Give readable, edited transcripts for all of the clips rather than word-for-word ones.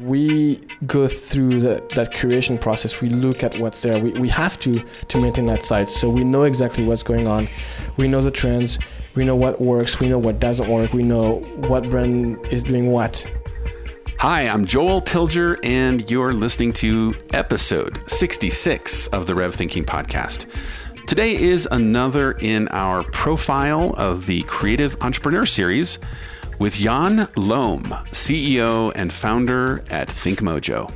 We go through that curation process. We look at what's there. We have to maintain that site. So we know exactly what's going on. We know the trends. We know what works. We know what doesn't work. We know what brand is doing what. Hi, I'm Joel Pilger, and you're listening to episode 66 of the RevThinking Podcast. Today is another in our Profile of the Creative Entrepreneur series with Yann Lhomme, CEO and founder at ThinkMojo.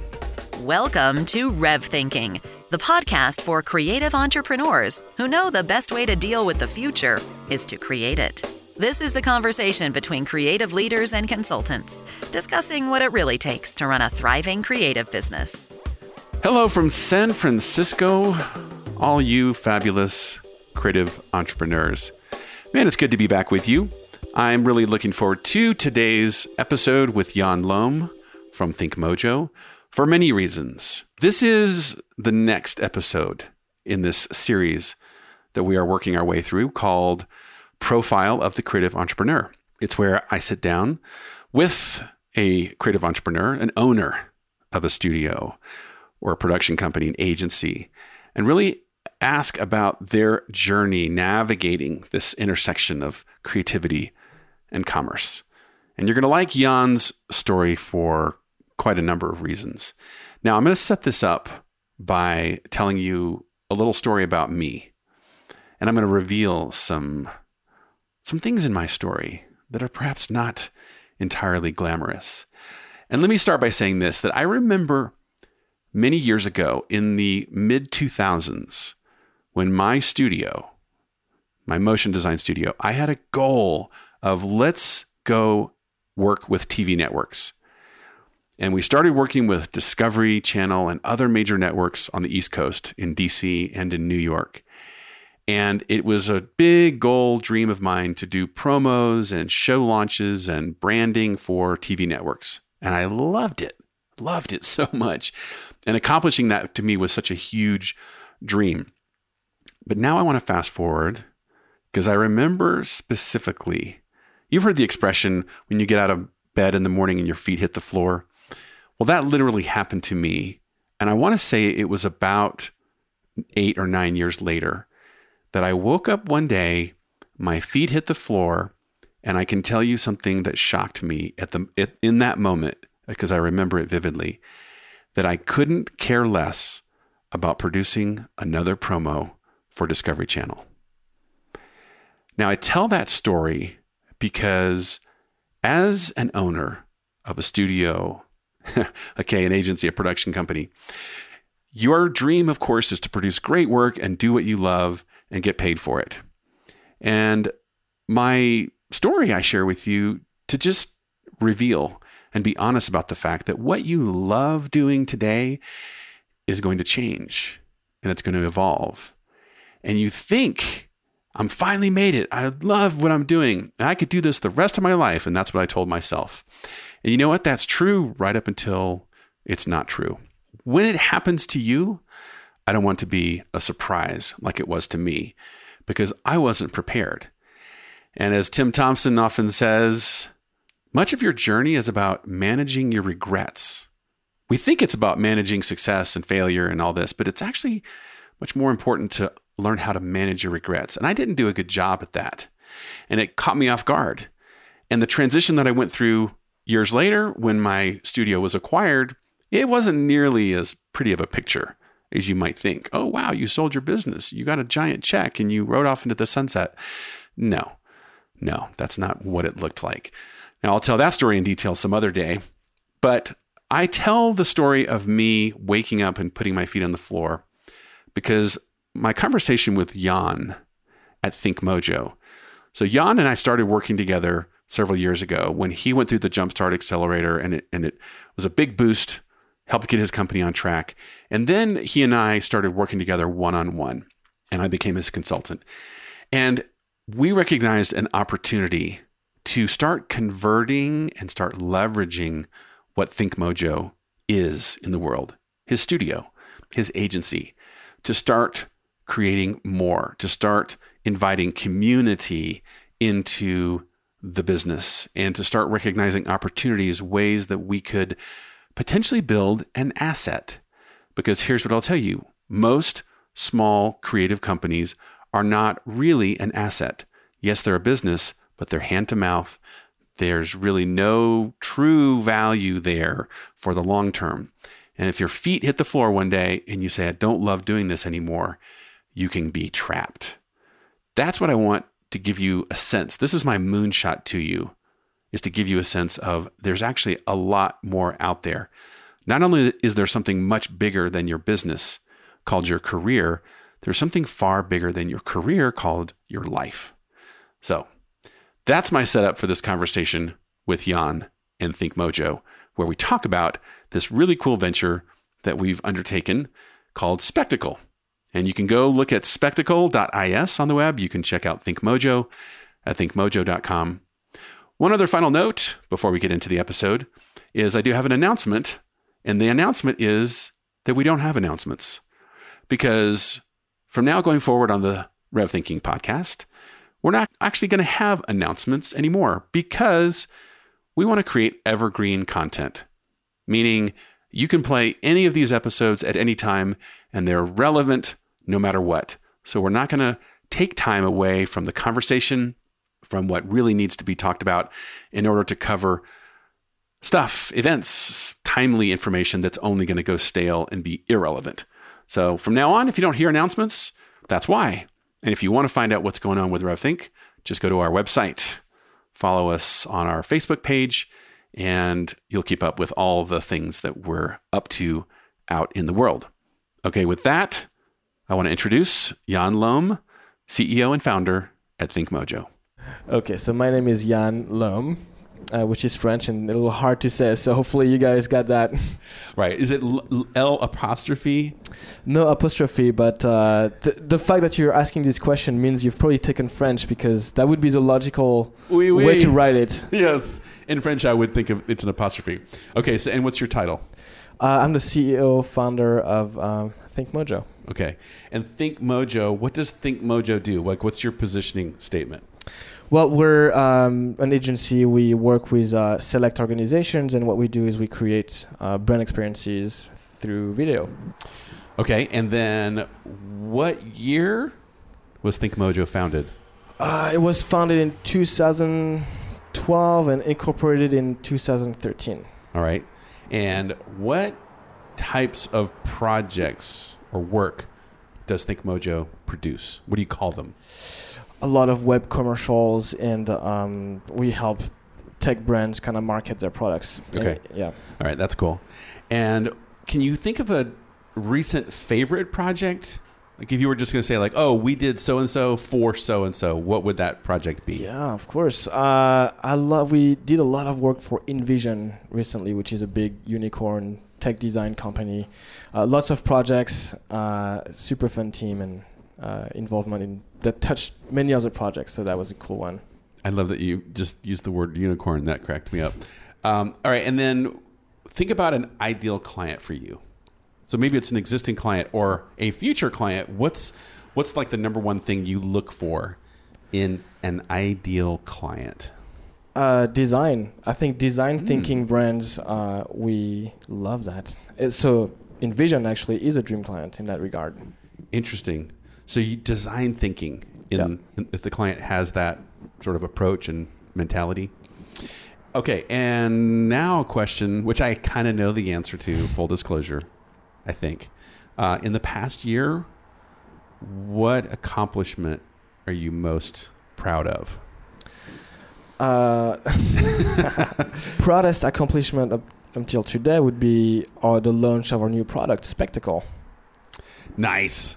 Welcome to RevThinking, the podcast for creative entrepreneurs who know the best way to deal with the future is to create it. This is the conversation between creative leaders and consultants, discussing what it really takes to run a thriving creative business. Hello from San Francisco, all you fabulous creative entrepreneurs. Man, it's good to be back with you. I'm really looking forward to today's episode with Yann Lhomme from ThinkMojo for many reasons. This is the next episode in this series that we are working our way through called Profile of the Creative Entrepreneur. It's where I sit down with a creative entrepreneur, an owner of a studio or a production company, an agency, and really ask about their journey navigating this intersection of creativity and commerce. And you're going to like Yann's story for quite a number of reasons. Now, I'm going to set this up by telling you a little story about me. And I'm going to reveal some things in my story that are perhaps not entirely glamorous. And let me start by saying this, that I remember many years ago in the mid-2000s, when my studio, my motion design studio, I had a goal of let's go work with TV networks. And we started working with Discovery Channel and other major networks on the East Coast, in DC and in New York. And it was a big goal, dream of mine to do promos and show launches and branding for TV networks. And I loved it so much. And accomplishing that to me was such a huge dream. But now I want to fast forward because I remember specifically, you've heard the expression when you get out of bed in the morning and your feet hit the floor. Well, that literally happened to me. And I want to say it was about 8 or 9 years later that I woke up one day, my feet hit the floor, and I can tell you something that shocked me in that moment, because I remember it vividly, that I couldn't care less about producing another promo for Discovery Channel. Now, I tell that story because as an owner of a studio, okay, an agency, a production company, your dream, of course, is to produce great work and do what you love and get paid for it. And my story I share with you to just reveal and be honest about the fact that what you love doing today is going to change and it's going to evolve. And you think, I'm finally made it. I love what I'm doing. And I could do this the rest of my life. And that's what I told myself. And you know what? That's true right up until it's not true. When it happens to you, I don't want to be a surprise like it was to me because I wasn't prepared. And as Tim Thompson often says, much of your journey is about managing your regrets. We think it's about managing success and failure and all this, but it's actually much more important to learn how to manage your regrets. And I didn't do a good job at that. And it caught me off guard. And the transition that I went through years later when my studio was acquired, it wasn't nearly as pretty of a picture as you might think. Oh, wow, you sold your business. You got a giant check and you rode off into the sunset. No, that's not what it looked like. Now, I'll tell that story in detail some other day, but I tell the story of me waking up and putting my feet on the floor because my conversation with Yann at ThinkMojo. So Yann and I started working together several years ago when he went through the Jumpstart Accelerator and it was a big boost, helped get his company on track. And then he and I started working together one-on-one, and I became his consultant. And we recognized an opportunity to start converting and start leveraging what ThinkMojo is in the world, his studio, his agency, to start creating more, to start inviting community into the business and to start recognizing opportunities, ways that we could potentially build an asset. Because here's what I'll tell you. Most small creative companies are not really an asset. Yes, they're a business, but they're hand to mouth. There's really no true value there for the long term. And if your feet hit the floor one day and you say, I don't love doing this anymore, you can be trapped. That's what I want to give you a sense. This is my moonshot to you, is to give you a sense of there's actually a lot more out there. Not only is there something much bigger than your business called your career, there's something far bigger than your career called your life. So that's my setup for this conversation with Yann and ThinkMojo, where we talk about this really cool venture that we've undertaken called Spectacle. And you can go look at spectacle.is on the web. You can check out ThinkMojo at thinkmojo.com. One other final note before we get into the episode is I do have an announcement. And the announcement is that we don't have announcements. Because from now going forward on the RevThinking podcast, we're not actually going to have announcements anymore because we want to create evergreen content, meaning you can play any of these episodes at any time and they're relevant no matter what. So we're not going to take time away from the conversation, from what really needs to be talked about in order to cover stuff, events, timely information that's only going to go stale and be irrelevant. So from now on, if you don't hear announcements, that's why. And if you want to find out what's going on with RevThink, just go to our website, follow us on our Facebook page, and you'll keep up with all the things that we're up to out in the world. Okay, with that, I want to introduce Yann Lhomme, CEO and founder at ThinkMojo. Okay, so my name is Yann Lhomme, which is French and a little hard to say, so hopefully you guys got that. Right. Is it L apostrophe? No apostrophe, but the fact that you're asking this question means you've probably taken French, because that would be the logical way to write it. Yes. In French, I would think of it's an apostrophe. Okay. So, and what's your title? I'm the CEO, founder of ThinkMojo. Okay. And ThinkMojo, what does ThinkMojo do? Like, what's your positioning statement? Well, we're an agency. We work with select organizations, and what we do is we create brand experiences through video. Okay, and then what year was ThinkMojo founded? It was founded in 2012 and incorporated in 2013. All right, and what types of projects or work does ThinkMojo produce? What do you call them? A lot of web commercials, and we help tech brands kind of market their products. Okay. And, yeah. All right. That's cool. And can you think of a recent favorite project? Like if you were just going to say like, oh, we did so-and-so for so-and-so, what would that project be? Yeah, of course. We did a lot of work for InVision recently, which is a big unicorn tech design company. Lots of projects, super fun team, and involvement in that touched many other projects, so that was a cool one. I love that you just used the word unicorn. That cracked me up. All right, and then think about an ideal client for you. So maybe it's an existing client or a future client. What's like the number one thing you look for in an ideal client? Design. I think design thinking brands. We love that. So InVision actually is a dream client in that regard. Interesting. So you design thinking if the client has that sort of approach and mentality. Okay, and now a question, which I kind of know the answer to, full disclosure, I think. In the past year, what accomplishment are you most proud of? Proudest accomplishment up until today would be the launch of our new product, Spectacle. Nice.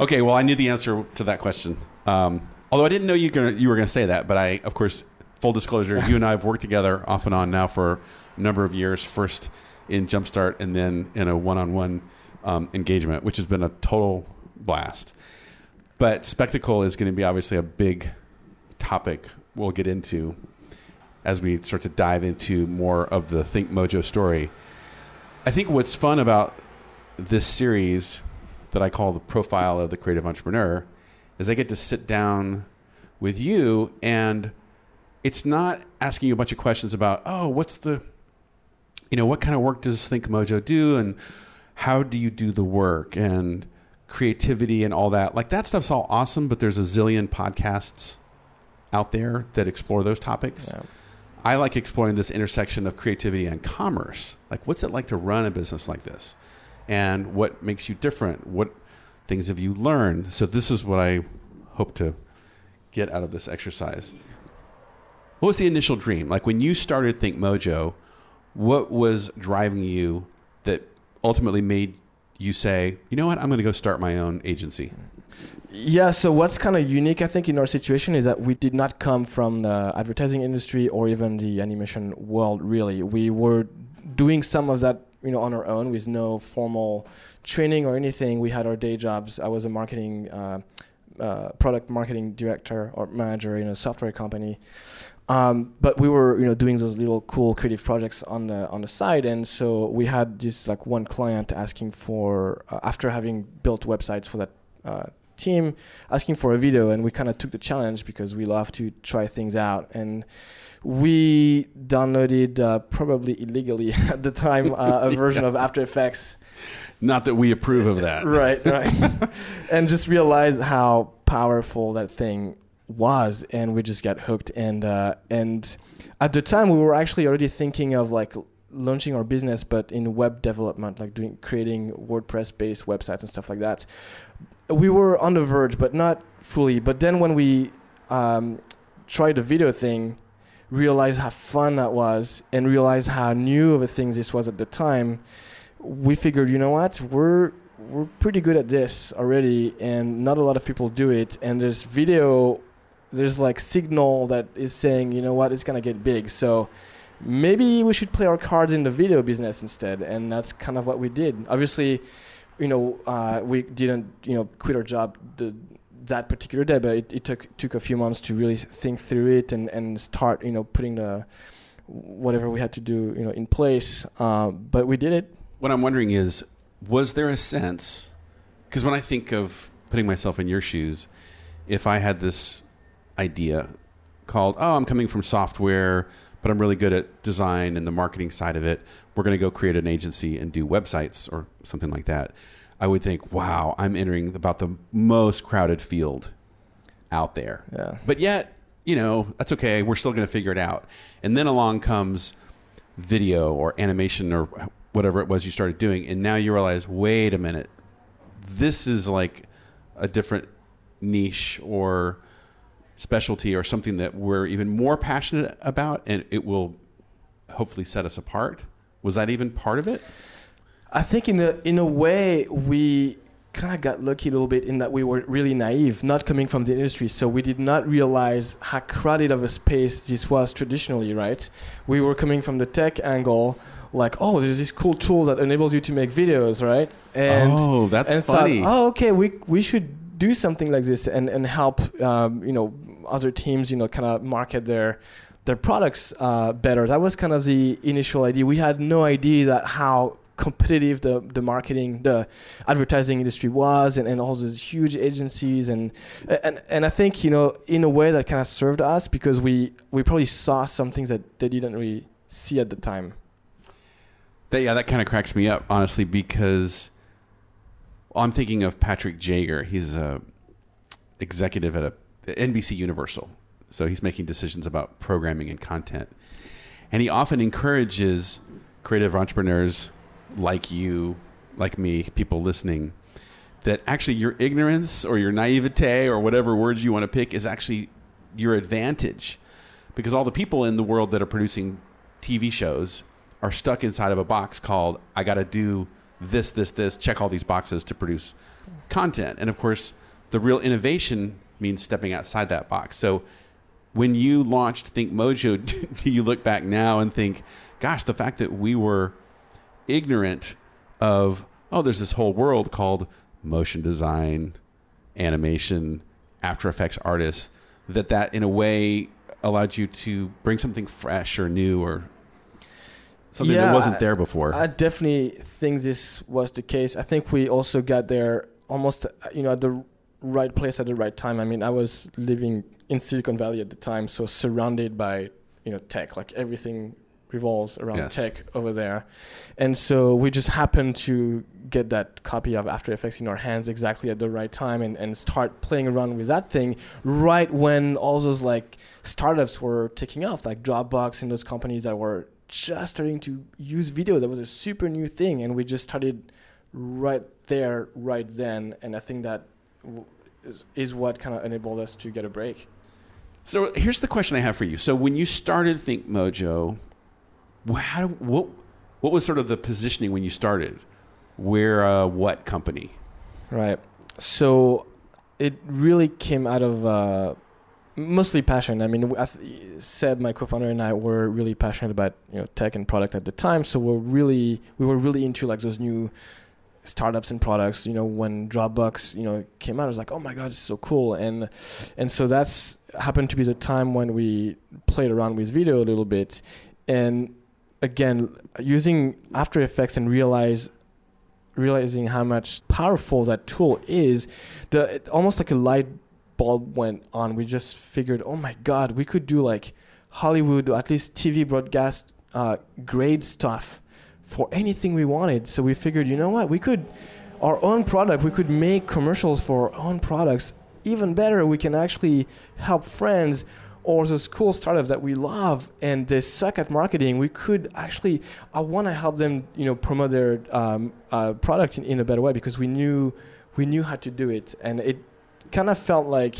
Okay, well, I knew the answer to that question. Although I didn't know you were going to say that, but I, of course, full disclosure, you and I have worked together off and on now for a number of years, first in Jumpstart and then in a one-on-one engagement, which has been a total blast. But Spectacle is going to be obviously a big topic we'll get into as we start to dive into more of the ThinkMojo story. I think what's fun about this series that I call the Profile of the Creative Entrepreneur is I get to sit down with you, and it's not asking you a bunch of questions about, oh, what's the you know, what kind of work does ThinkMojo do, and how do you do the work, and creativity and all that. Like, that stuff's all awesome, but there's a zillion podcasts out there that explore those topics. Yeah. I like exploring this intersection of creativity and commerce. Like, what's it like to run a business like this? And what makes you different? What things have you learned? So this is what I hope to get out of this exercise. What was the initial dream? Like, when you started ThinkMojo, what was driving you that ultimately made you say, you know what, I'm going to go start my own agency? Yeah, so what's kind of unique, I think, in our situation is that we did not come from the advertising industry or even the animation world, really. We were doing some of that, you know, on our own with no formal training or anything. We had our day jobs. I was a marketing, product marketing director or manager in a software company. But we were, you know, doing those little cool creative projects on the side, and so we had this like one client asking for after having built websites for that team, asking for a video, and we kind of took the challenge because we love to try things out, and we downloaded probably illegally at the time a version of After Effects. Not that we approve of that, right, and just realized how powerful that thing was, and we just got hooked, and at the time we were actually already thinking of like launching our business, but in web development, like creating WordPress based websites and stuff like that. We were on the verge, but not fully. But then when we tried the video thing, realized how fun that was, and realized how new of a thing this was at the time, we figured, you know what, we're pretty good at this already, and not a lot of people do it, and there's video, there's like signal that is saying, you know what, it's gonna get big, so maybe we should play our cards in the video business instead. And that's kind of what we did. Obviously, you know, we didn't, you know, quit our job that particular day, but it took a few months to really think through it and start, you know, putting the whatever we had to do, you know, in place, but we did it. What I'm wondering is, was there a sense, because when I think of putting myself in your shoes, if I had this idea called, oh, I'm coming from software, but I'm really good at design and the marketing side of it, we're going to go create an agency and do websites or something like that, I would think, wow, I'm entering about the most crowded field out there. Yeah. But yet, you know, that's okay. We're still going to figure it out. And then along comes video or animation or whatever it was you started doing, and now you realize, wait a minute, this is like a different niche or specialty or something that we're even more passionate about, and it will hopefully set us apart. Was that even part of it? I think in a way we kind of got lucky a little bit in that we were really naive, not coming from the industry, so we did not realize how crowded of a space this was traditionally, right? We were coming from the tech angle, like, oh, there's this cool tool that enables you to make videos, right? And, oh, that's and funny. Thought, oh, okay, we should do something like this and help, you know, other teams, you know, kind of market their products better. That was kind of the initial idea. We had no idea that how competitive the marketing, the advertising industry was, and all those huge agencies. And I think, you know, in a way that kind of served us because we probably saw some things that they didn't really see at the time. Yeah, that kind of cracks me up, honestly, because I'm thinking of Patrick Jaeger. He's a executive at NBC Universal, so he's making decisions about programming and content. And he often encourages creative entrepreneurs like you, like me, people listening, that actually your ignorance or your naivete or whatever words you want to pick is actually your advantage, because all the people in the world that are producing TV shows are stuck inside of a box called, I got to do this, check all these boxes to produce content. And of course, the real innovation means stepping outside that box. So when you launched ThinkMojo, do you look back now and think, gosh, the fact that we were ignorant of, oh, there's this whole world called motion design, animation, After Effects artists, that in a way allowed you to bring something fresh or new or something that wasn't there before. I definitely think this was the case. I think we also got there almost, you know, at the right place at the right time. I mean, I was living in Silicon Valley at the time, so surrounded by, you know, tech, like everything revolves around tech over there. And so we just happened to get that copy of After Effects in our hands exactly at the right time and start playing around with that thing right when all those like startups were taking off, like Dropbox and those companies that were just starting to use video. That was a super new thing. And we just started right there, right then. And I think that is what kind of enabled us to get a break. So here's the question I have for you. So when you started ThinkMojo, what was sort of the positioning when you started? Where, what company? Right. So it really came out of mostly passion. I mean, Seb, my co-founder, and I were really passionate about, you know, tech and product at the time. So we were really into like those new startups and products. You know, when Dropbox, you know, came out, I was like, oh my God, it's so cool. And so that's happened to be the time when we played around with video a little bit, and again using After Effects and realizing how much powerful that tool is. It almost like a light bulb went on. We just figured, oh my God, we could do like Hollywood, or at least TV broadcast grade stuff for anything we wanted. So we figured, you know what, we could our own product. We could make commercials for our own products. Even better, we can actually help friends or those cool startups that we love and they suck at marketing. We could actually, I want to help them, you know, promote their product in a better way, because we knew how to do it. And it kind of felt like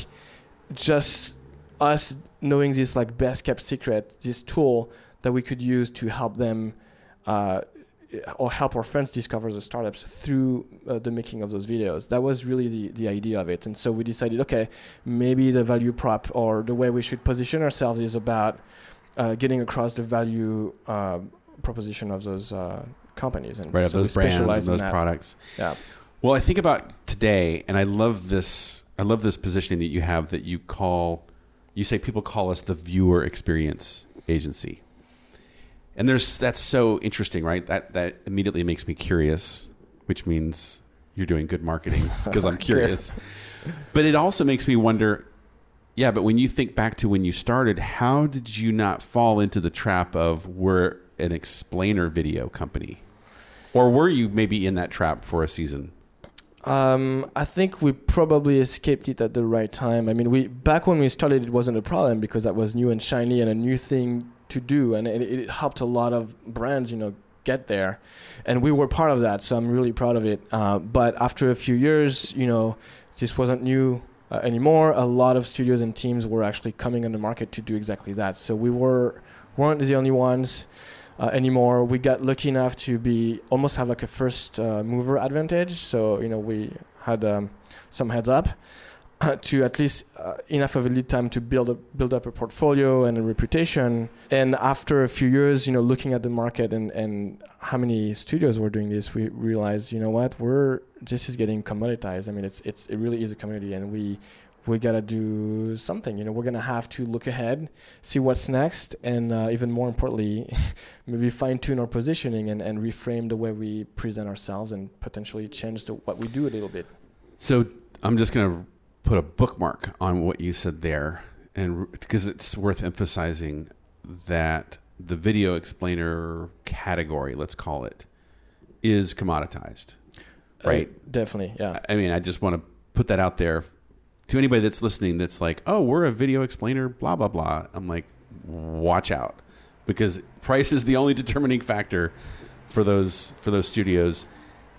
just us knowing this like best kept secret, this tool that we could use to help them or help our friends discover the startups through the making of those videos. That was really the idea of it. And so we decided, okay, maybe the value prop or the way we should position ourselves is about getting across the value proposition of those companies. And right, so those brands and those products. Yeah. Well, I think about today, and I love this positioning that you have, that you say people call us the viewer experience agency. And that's so interesting, right? That immediately makes me curious, which means you're doing good marketing because I'm curious. But it also makes me wonder, but when you think back to when you started, how did you not fall into the trap of we're an explainer video company? Or were you maybe in that trap for a season? I think we probably escaped it at the right time. I mean, back when we started, it wasn't a problem because that was new and shiny and a new thing to do, and it helped a lot of brands, you know, get there, and we were part of that. So I'm really proud of it. But after a few years, you know, this wasn't new anymore. A lot of studios and teams were actually coming on the market to do exactly that. So we weren't the only ones anymore. We got lucky enough to be almost have like a first mover advantage. So, you know, we had some heads up to at least enough of a lead time to build up a portfolio and a reputation. And after a few years, you know, looking at the market and how many studios were doing this, we realized, you know what, this is getting commoditized. I mean, it really is a commodity, and we got to do something. You know, we're going to have to look ahead, see what's next, and even more importantly, maybe fine-tune our positioning and reframe the way we present ourselves and potentially change what we do a little bit. So I'm just going to put a bookmark on what you said there, and because it's worth emphasizing that the video explainer category, let's call it, is commoditized, right? Definitely, yeah. I mean, I just want to put that out there to anybody that's listening that's like, oh, we're a video explainer, blah, blah, blah. I'm like, watch out, because price is the only determining factor for those studios,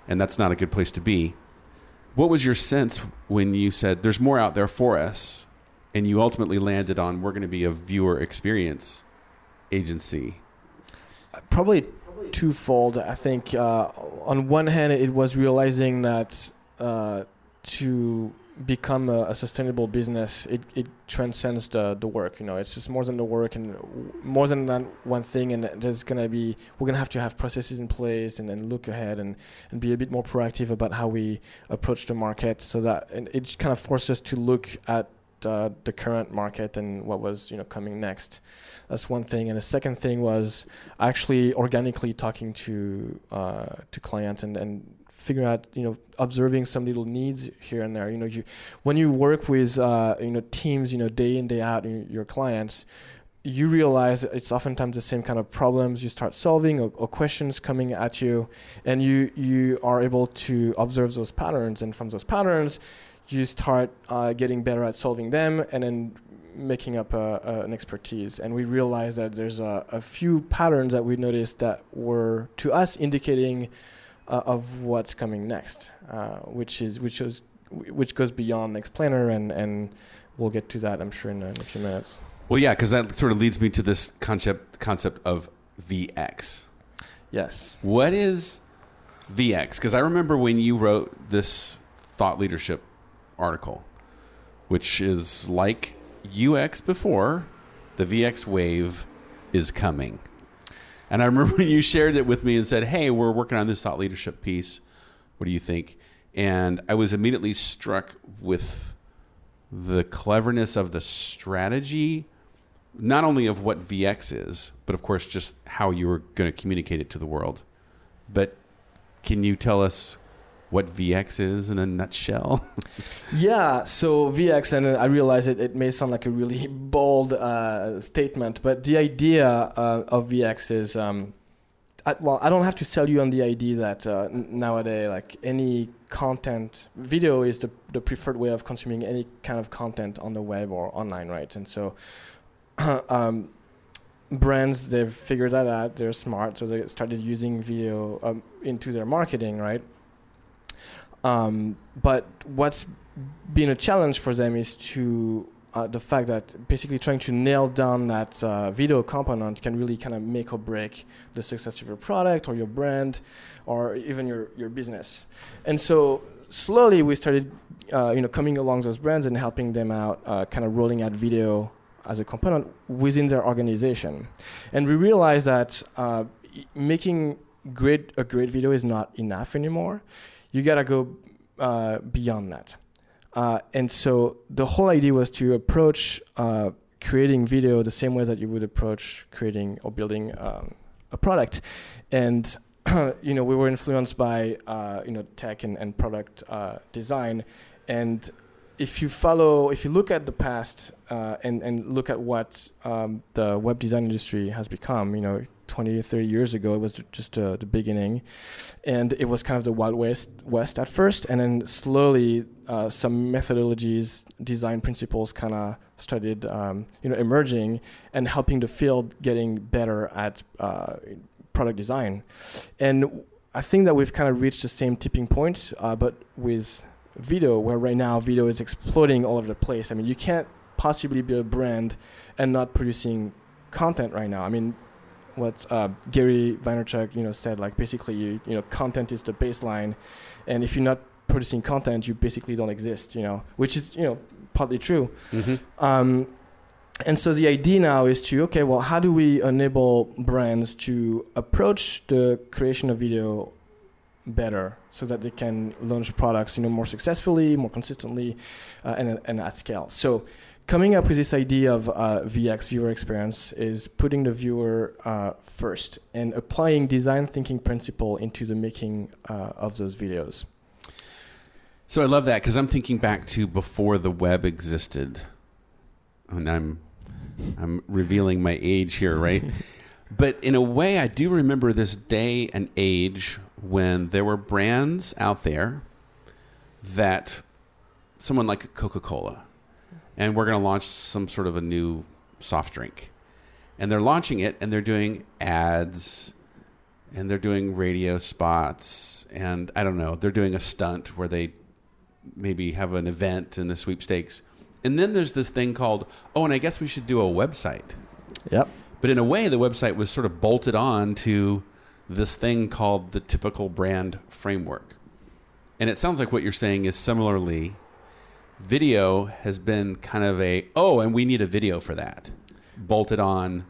and that's not a good place to be. What was your sense when you said there's more out there for us, and you ultimately landed on we're going to be a viewer experience agency? Probably twofold, I think. On one hand, it was realizing that to become a sustainable business, it transcends the work. You know, it's just more than the work and more than that one thing. And we're gonna have to have processes in place and then look ahead and be a bit more proactive about how we approach the market. So that, and it kind of forced us to look at the current market and what was, you know, coming next. That's one thing. And the second thing was actually organically talking to clients and figuring out, you know, observing some little needs here and there. You know, when you work with, you know, teams, you know, day in, day out, your clients, you realize it's oftentimes the same kind of problems you start solving, or questions coming at you, and you are able to observe those patterns, and from those patterns you start getting better at solving them, and then making up an expertise. And we realized that there's a few patterns that we noticed that were to us indicating of what's coming next, which goes beyond Explainer, and we'll get to that, I'm sure, in a few minutes. Well, yeah, because that sort of leads me to this concept of VX. Yes. What is VX? Because I remember when you wrote this thought leadership article, which is like UX before, the VX wave is coming. And I remember when you shared it with me and said, hey, we're working on this thought leadership piece. What do you think? And I was immediately struck with the cleverness of the strategy, not only of what VX is, but of course, just how you were going to communicate it to the world. But can you tell us what VX is in a nutshell? Yeah, so VX, and I realize it may sound like a really bold statement, but the idea of VX is, I don't have to sell you on the idea that nowadays, like any content, video is the preferred way of consuming any kind of content on the web or online, right? And so brands, they've figured that out, they're smart, so they started using video into their marketing, right? But what's been a challenge for them is to the fact that basically trying to nail down that video component can really kind of make or break the success of your product or your brand or even your business. And so slowly we started coming along those brands and helping them out, kind of rolling out video as a component within their organization. And we realized that making a great video is not enough anymore. You gotta go beyond that. And so the whole idea was to approach creating video the same way that you would approach creating or building a product. And, we were influenced by, tech and product design. And if you look at the past and look at what the web design industry has become, 20 or 30 years ago, it was just the beginning. And it was kind of the Wild West at first. And then slowly, some methodologies, design principles kind of started emerging and helping the field getting better at product design. And I think that we've kind of reached the same tipping point, but with video, where right now video is exploding all over the place. I mean, you can't possibly be a brand and not producing content right now. I mean, what Gary Vaynerchuk, said, like, basically, content is the baseline, and if you're not producing content, you basically don't exist, which is, partly true. Mm-hmm. And so the idea now is how do we enable brands to approach the creation of video better so that they can launch products, more successfully, more consistently, and at scale. So coming up with this idea of VX, viewer experience, is putting the viewer first and applying design thinking principle into the making of those videos. So I love that, because I'm thinking back to before the web existed, and I'm revealing my age here, right? But in a way, I do remember this day and age when there were brands out there that someone like Coca-Cola, and we're going to launch some sort of a new soft drink. And they're launching it, and they're doing ads, and they're doing radio spots, and I don't know, they're doing a stunt where they maybe have an event in the sweepstakes. And then there's this thing called, and I guess we should do a website. Yep. But in a way, the website was sort of bolted on to this thing called the typical brand framework. And it sounds like what you're saying is similarly, video has been kind of and we need a video for that, bolted on,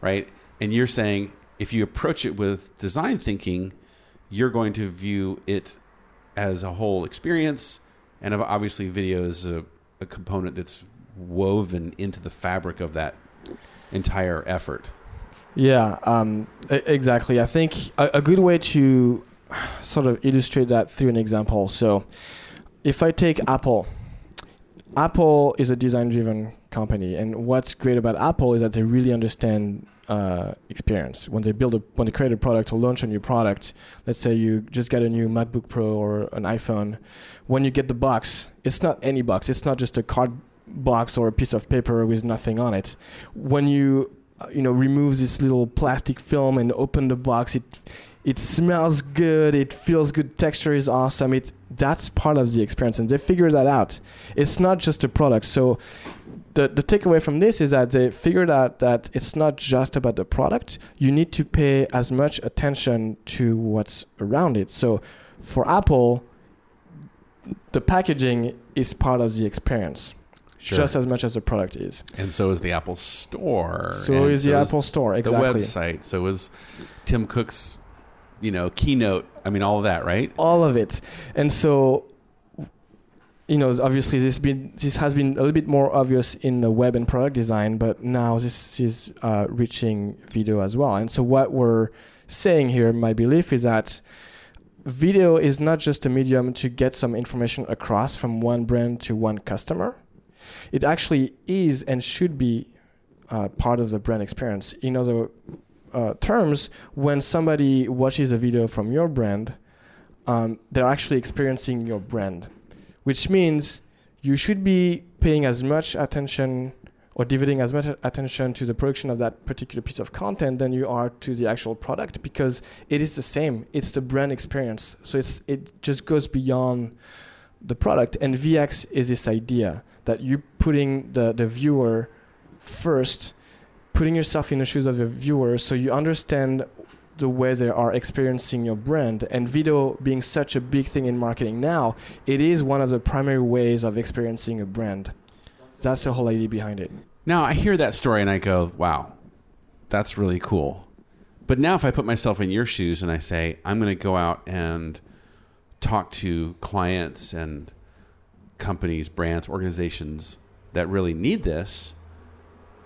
right? And you're saying if you approach it with design thinking, you're going to view it as a whole experience. And obviously video is a component that's woven into the fabric of that entire effort. Yeah, exactly. I think a good way to sort of illustrate that through an example. So if I take Apple is a design-driven company. And what's great about Apple is that they really understand experience. When they create a product or launch a new product, let's say you just got a new MacBook Pro or an iPhone. When you get the box, it's not any box. It's not just a card box or a piece of paper with nothing on it. When you remove this little plastic film and open the box, it smells good, it feels good, texture is awesome. That's part of the experience, and they figure that out. It's not just a product. So the takeaway from this is that they figured out that it's not just about the product. You need to pay as much attention to what's around it. So for Apple, the packaging is part of the experience. Sure. Just as much as the product is. And so is the Apple Store. Exactly. The website. So is Tim Cook's, keynote. I mean, all of that, right? All of it. And so, obviously this has been a little bit more obvious in the web and product design, but now this is reaching video as well. And so what we're saying here, my belief is that video is not just a medium to get some information across from one brand to one customer. It actually is and should be part of the brand experience. In other terms, when somebody watches a video from your brand, they're actually experiencing your brand, which means you should be paying as much attention or devoting as much attention to the production of that particular piece of content than you are to the actual product, because it is the same. It's the brand experience. So it just goes beyond the product. And VX is this idea that you're putting the viewer first, putting yourself in the shoes of the viewer so you understand the way they are experiencing your brand. And video being such a big thing in marketing now, it is one of the primary ways of experiencing a brand. That's the whole idea behind it. Now, I hear that story and I go, wow, that's really cool. But now if I put myself in your shoes and I say, I'm going to go out and talk to clients and companies, brands, organizations that really need this,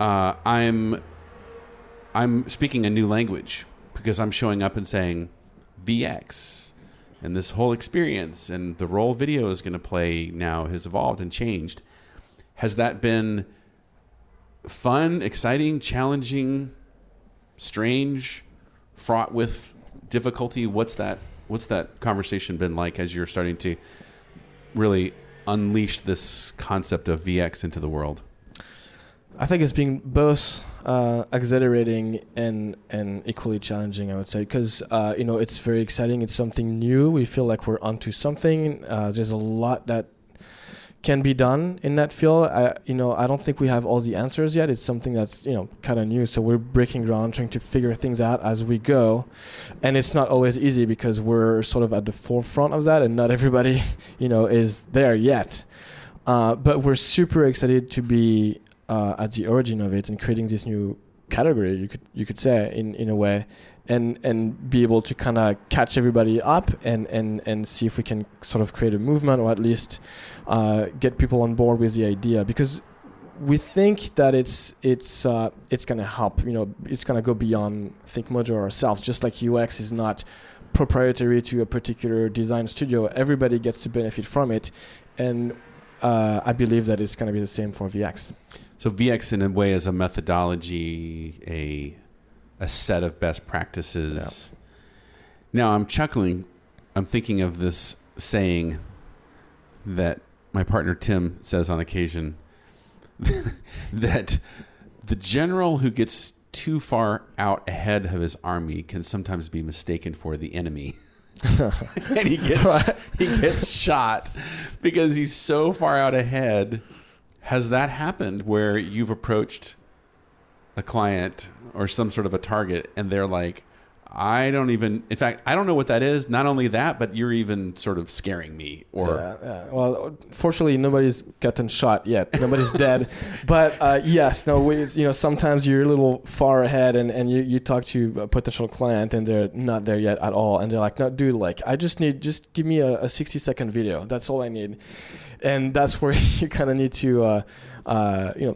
I'm speaking a new language, because I'm showing up and saying VX and this whole experience and the role video is going to play now has evolved and changed. Has that been fun, exciting, challenging, strange, fraught with difficulty? What's that conversation been like as you're starting to really unleash this concept of VX into the world? I think it's been both exhilarating and equally challenging, I would say, because it's very exciting. It's something new. We feel like we're onto something. There's a lot that can be done in that field. I don't think we have all the answers yet. It's something that's kind of new, so we're breaking ground, trying to figure things out as we go, and it's not always easy because we're sort of at the forefront of that, and not everybody is there yet. But we're super excited to be at the origin of it and creating this new category, you could say in a way, and be able to kind of catch everybody up and see if we can sort of create a movement, or at least get people on board with the idea, because we think that it's going to help. It's going to go beyond ThinkMojo ourselves. Just like UX is not proprietary to a particular design studio, everybody gets to benefit from it, and I believe that it's going to be the same for VX. So VX, in a way, is a methodology, a set of best practices. Yeah. Now, I'm chuckling. I'm thinking of this saying that my partner Tim says on occasion, that the general who gets too far out ahead of his army can sometimes be mistaken for the enemy. And he gets shot because he's so far out ahead. Has that happened where you've approached a client or some sort of a target and they're like, in fact, I don't know what that is. Not only that, but you're even sort of scaring me. Or yeah. Well, fortunately, nobody's gotten shot yet. Nobody's dead. But sometimes you're a little far ahead and you talk to a potential client and they're not there yet at all. And they're like, no, dude, like, I just give me a 60-second video. That's all I need. And that's where you kind of need to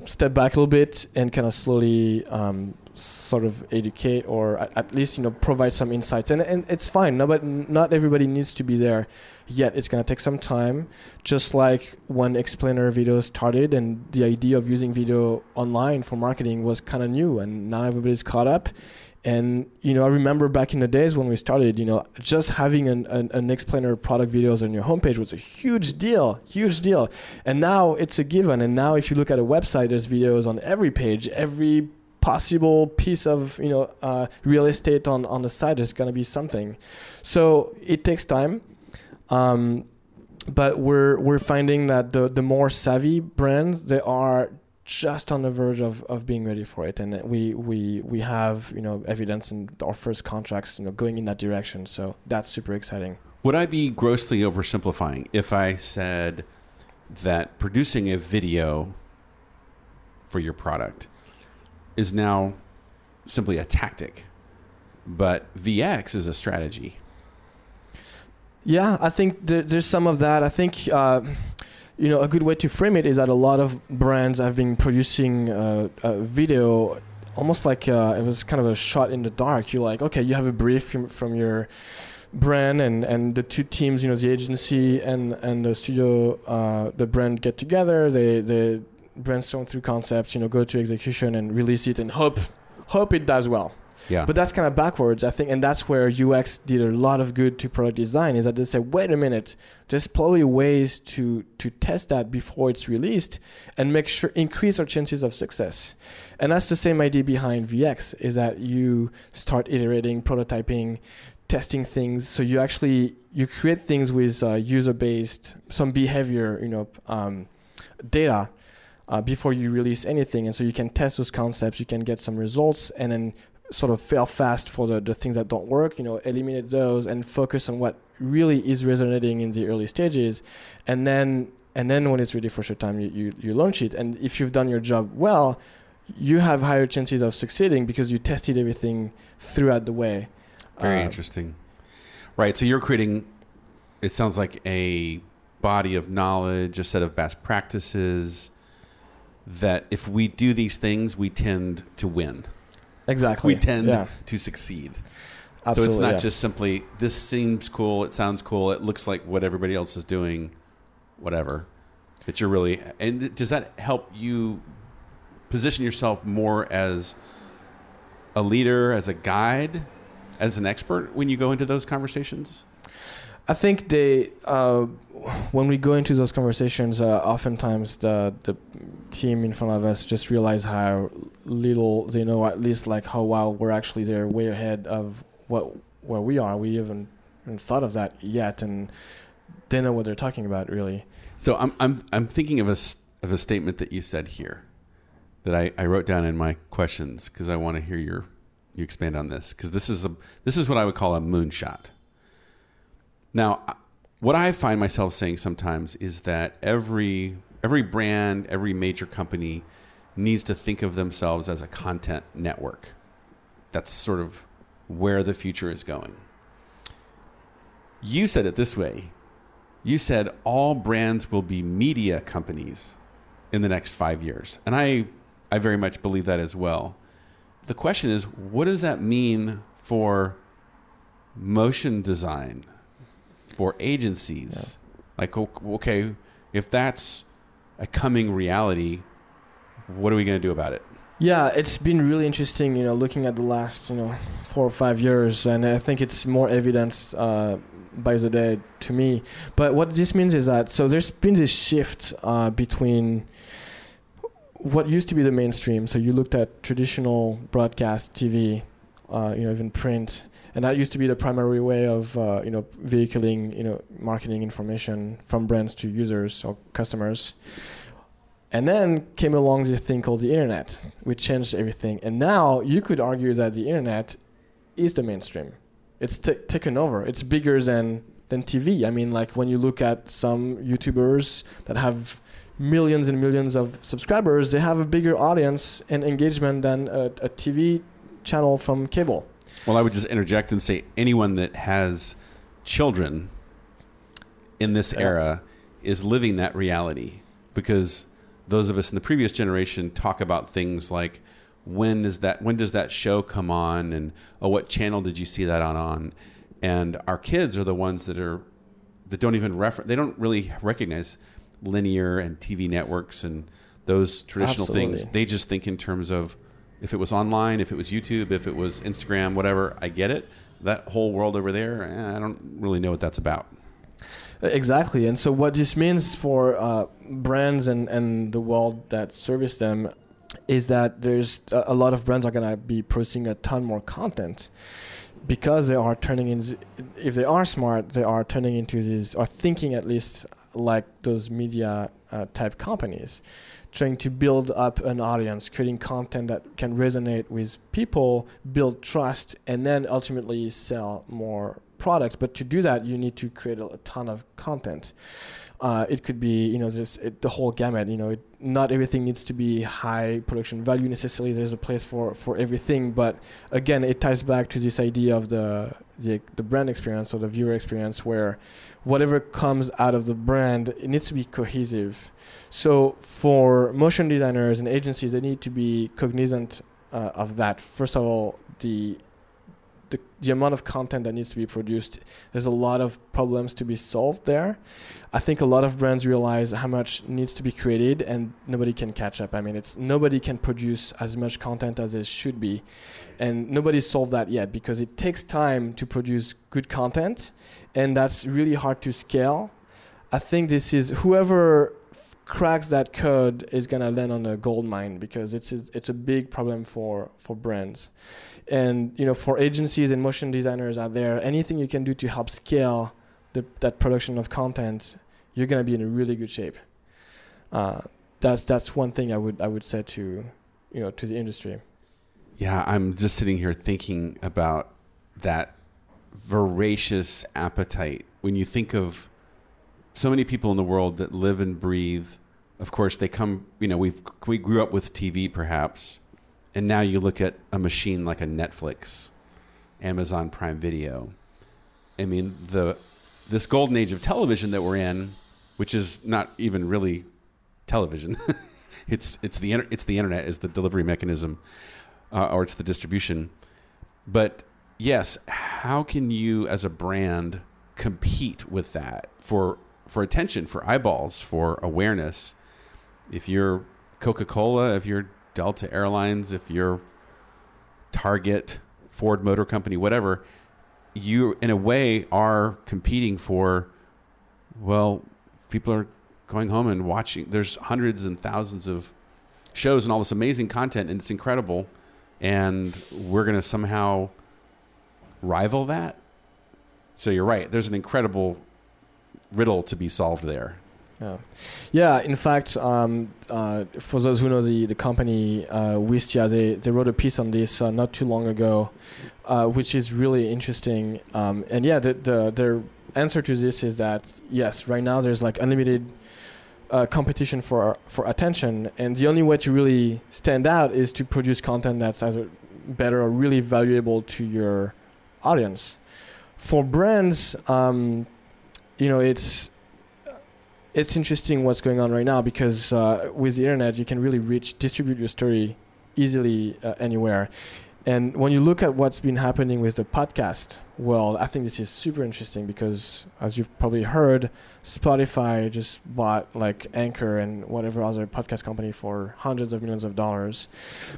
step back a little bit and kind of slowly sort of educate or at least, you know, provide some insights. And it's fine. No, but not everybody needs to be there yet. It's going to take some time, just like when explainer videos started and the idea of using video online for marketing was kind of new, and now everybody's caught up. And, you know, I remember back in the days when we started, you know, just having an explainer product videos on your homepage was a huge deal. And now it's a given. And now if you look at a website, there's videos on every page, every possible piece of, you know, real estate on the site is going to be something. So it takes time. But we're finding that the more savvy brands, they are just on the verge of being ready for it, and we have, you know, evidence in our first contracts, you know, going in that direction. So that's super exciting. Would I be grossly oversimplifying if I said that producing a video for your product is now simply a tactic, but VX is a strategy? Yeah, I think there's some of that. I think you know, a good way to frame it is that a lot of brands have been producing a video almost like it was kind of a shot in the dark. You're like, okay, you have a brief from your brand, and the two teams, you know, the agency and the studio, the brand get together, they brainstorm through concepts, you know, go to execution and release it and hope it does well. Yeah. But that's kind of backwards, I think, and that's where UX did a lot of good to product design, is that they said, wait a minute, there's probably ways to test that before it's released and make sure increase our chances of success. And that's the same idea behind VX, is that you start iterating, prototyping, testing things, so you create things with user-based, some behavior, you know, data before you release anything, and so you can test those concepts, you can get some results, and then sort of fail fast for the things that don't work, you know, eliminate those and focus on what really is resonating in the early stages. And then when it's ready for showtime, you launch it. And if you've done your job well, you have higher chances of succeeding because you tested everything throughout the way. Very interesting. Right. So you're creating, it sounds like, a body of knowledge, a set of best practices that if we do these things, we tend to win. Exactly. We tend to succeed. Absolutely, so it's not just simply, this seems cool, it sounds cool, it looks like what everybody else is doing, whatever. That you're really, and does that help you position yourself more as a leader, as a guide, as an expert when you go into those conversations? I think when we go into those conversations, oftentimes the team in front of us just realize how little they know, at least like how well we're actually there, way ahead of where we are. We haven't even thought of that yet, and they know what they're talking about, really. So I'm thinking of a statement that you said here that I wrote down in my questions because I want to hear you expand on this, because this is what I would call a moonshot. Now, what I find myself saying sometimes is that every brand, every major company needs to think of themselves as a content network. That's sort of where the future is going. You said it this way. You said all brands will be media companies in the next 5 years. And I very much believe that as well. The question is, what does that mean for motion design? For agencies, like, okay, if that's a coming reality, what are we going to do about it? Yeah, it's been really interesting, you know, looking at the last, you know, 4 or 5 years, and I think it's more evidence by the day to me. But what this means is that, so there's been this shift between what used to be the mainstream. So you looked at traditional broadcast TV, you know, even print. And that used to be the primary way of, you know, vehicling, you know, marketing information from brands to users or customers. And then came along this thing called the internet, which changed everything. And now you could argue that the internet is the mainstream. It's taken over. It's bigger than TV. I mean, like when you look at some YouTubers that have millions and millions of subscribers, they have a bigger audience and engagement than a TV channel from cable. Well, I would just interject and say anyone that has children in this era is living that reality, because those of us in the previous generation talk about things like when does that show come on, and oh, what channel did you see that on? And our kids are the ones that don't really recognize linear and TV networks and those traditional things. They just think in terms of, if it was online, if it was YouTube, if it was Instagram, whatever, I get it. That whole world over there, I don't really know what that's about. Exactly. And so what this means for brands and the world that service them is that there's a lot of brands are going to be producing a ton more content, because they are turning in, if they are smart, they are turning into these, or thinking at least like those media type companies, trying to build up an audience, creating content that can resonate with people, build trust, and then ultimately sell more products. But to do that, you need to create a ton of content. It could be, the whole gamut. Not everything needs to be high production value necessarily. There's a place for everything. But again, it ties back to this idea of the brand experience or the viewer experience, where whatever comes out of the brand, it needs to be cohesive. So for motion designers and agencies, they need to be cognizant of that. First of all, the amount of content that needs to be produced, there's a lot of problems to be solved there. I think a lot of brands realize how much needs to be created, and nobody can catch up. I mean, nobody can produce as much content as it should be, and nobody's solved that yet, because it takes time to produce good content, and that's really hard to scale. I think this is, whoever cracks that code is going to land on a gold mine, because it's a big problem for brands. And for agencies and motion designers out there, anything you can do to help scale that production of content, you're going to be in a really good shape. That's one thing I would say to the industry. Yeah, I'm just sitting here thinking about that voracious appetite. When you think of so many people in the world that live and breathe, of course they come. We grew up with TV, perhaps. And now you look at a machine like a Netflix, Amazon Prime Video. I mean, this golden age of television that we're in, which is not even really television. it's the internet is the delivery mechanism, or it's the distribution. But yes, how can you as a brand compete with that for attention, for eyeballs, for awareness? If you're Coca-Cola, if you're Delta Airlines, if you're Target, Ford Motor Company, whatever, you in a way are competing for, well, people are going home and watching. There's hundreds and thousands of shows and all this amazing content, and it's incredible. And we're going to somehow rival that. So you're right. There's an incredible riddle to be solved there. Yeah. In fact, for those who know the company Wistia, they wrote a piece on this not too long ago, which is really interesting. And yeah, their answer to this is that yes, right now there's like unlimited competition for attention, and the only way to really stand out is to produce content that's either better or really valuable to your audience. For brands, It's interesting what's going on right now, because with the internet, you can really distribute your story easily anywhere. And when you look at what's been happening with the podcast world, I think this is super interesting, because as you've probably heard, Spotify just bought like Anchor and whatever other podcast company for hundreds of millions of dollars.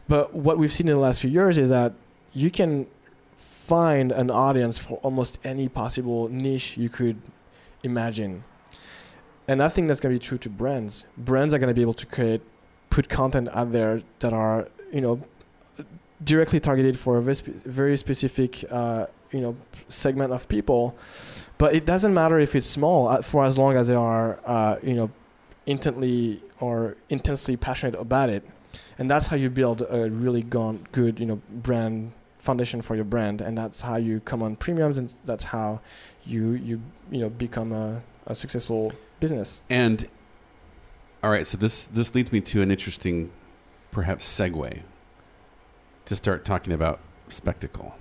But what we've seen in the last few years is that you can find an audience for almost any possible niche you could imagine. And I think that's going to be true to brands. Brands are going to be able to put content out there that are, directly targeted for a very specific, segment of people. But it doesn't matter if it's small, for as long as they are, intensely passionate about it. And that's how you build a really good, brand foundation for your brand. And that's how you come on premiums, and that's how you become a successful business. And all right, so this leads me to an interesting, perhaps, segue to start talking about Spectacle.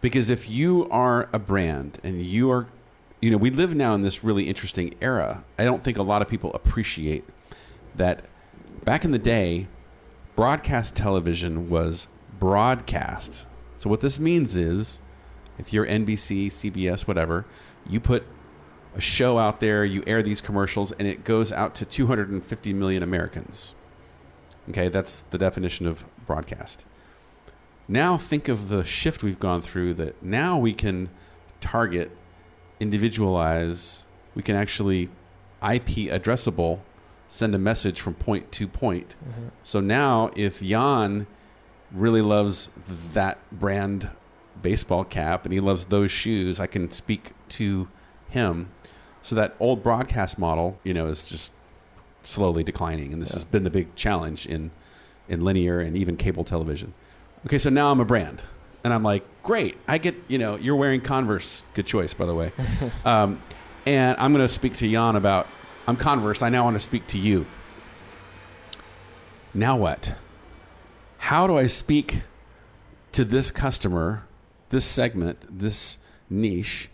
Because if you are a brand and you are, we live now in this really interesting era. I don't think a lot of people appreciate that back in the day, broadcast television was broadcast. So what this means is, if you're NBC, CBS, whatever, you put a show out there, you air these commercials, and it goes out to 250 million Americans. Okay, that's the definition of broadcast. Now think of the shift we've gone through, that now we can target, individualize, we can actually IP addressable, send a message from point to point. Mm-hmm. So now if Yann really loves that brand baseball cap and he loves those shoes, I can speak to him. So that old broadcast model, you know, is just slowly declining. And this has been the big challenge in linear and even cable television. Okay, so now I'm a brand. And I'm like, great, I get, you know, you're wearing Converse. Good choice, by the way. And I'm going to speak to Yann about, I'm Converse, I now want to speak to you. Now what? How do I speak to this customer, this segment, this niche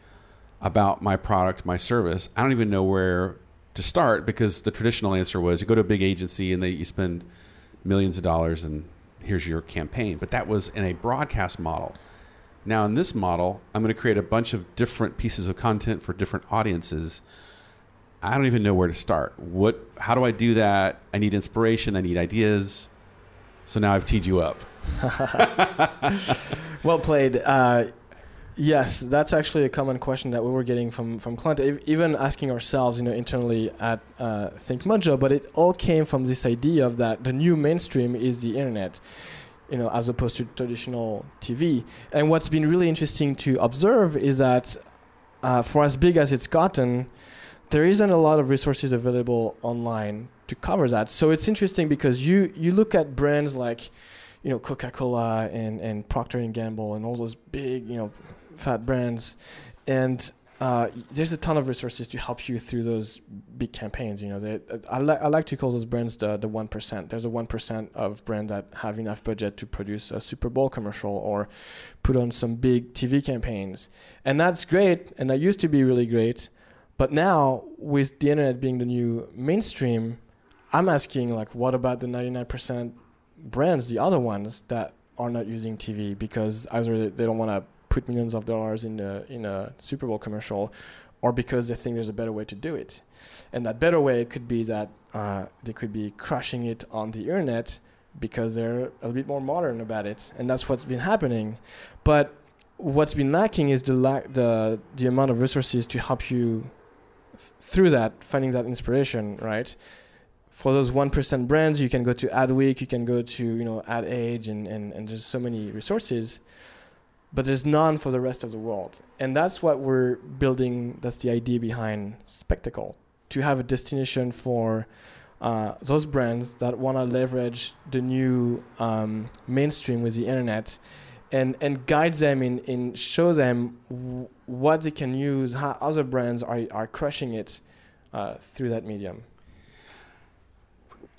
about my product, my service? I don't even know where to start, because the traditional answer was you go to a big agency and you spend millions of dollars and here's your campaign. But that was in a broadcast model. Now in this model, I'm going to create a bunch of different pieces of content for different audiences. I don't even know where to start. What? How do I do that? I need inspiration. I need ideas. So now I've teed you up. Well played. Yes, that's actually a common question that we were getting from clients, even asking ourselves, you know, internally at ThinkMojo. But it all came from this idea of that the new mainstream is the internet, you know, as opposed to traditional TV. And what's been really interesting to observe is that for as big as it's gotten, there isn't a lot of resources available online to cover that. So it's interesting because you look at brands like, you know, Coca-Cola and Procter & Gamble and all those big, you know, fat brands. And there's a ton of resources to help you through those big campaigns. You know, I like to call those brands the 1%. There's a 1% of brands that have enough budget to produce a Super Bowl commercial or put on some big TV campaigns. And that's great. And that used to be really great. But now, with the internet being the new mainstream, I'm asking, like, what about the 99% brands, the other ones that are not using TV because either they don't want to put millions of dollars in a Super Bowl commercial, or because they think there's a better way to do it. And that better way could be that they could be crushing it on the internet because they're a little bit more modern about it. And that's what's been happening. But what's been lacking is the amount of resources to help you through that, finding that inspiration, right? For those 1% brands, you can go to Adweek, you can go to, you know, Ad Age, and there's so many resources, but there's none for the rest of the world. And that's what we're building. That's the idea behind Spectacle, to have a destination for those brands that want to leverage the new mainstream with the internet and guide them in show them what they can use, how other brands are crushing it through that medium.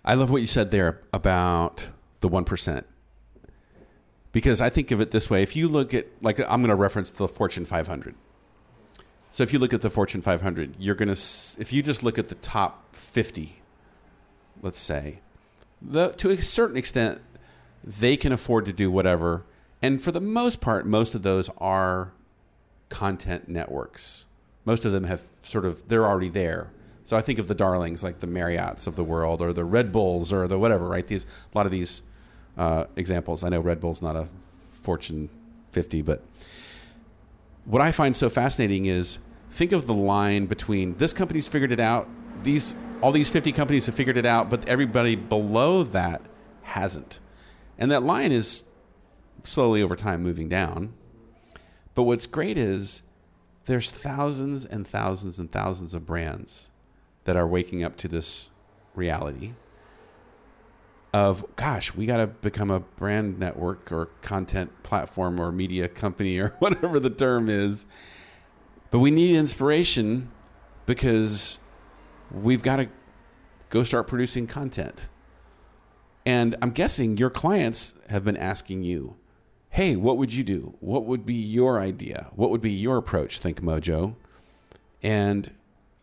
I love what you said there about the 1%, because I think of it this way. If you look at, like, I'm going to reference the Fortune 500. So if you look at the Fortune 500, you're going to, if you just look at the top 50, let's say, to a certain extent, they can afford to do whatever. And for the most part, most of those are content networks. Most of them have sort of, they're already there. So I think of the darlings like the Marriotts of the world, or the Red Bulls, or the whatever, right? A lot of these examples. I know Red Bull's not a Fortune 50, but what I find so fascinating is, think of the line between this company's figured it out, all these 50 companies have figured it out, but everybody below that hasn't. And that line is slowly over time moving down. But what's great is there's thousands and thousands and thousands of brands that are waking up to this reality of, gosh, we got to become a brand network or content platform or media company or whatever the term is. But we need inspiration because we've got to go start producing content. And I'm guessing your clients have been asking you, hey, what would you do? What would be your idea? What would be your approach, ThinkMojo? And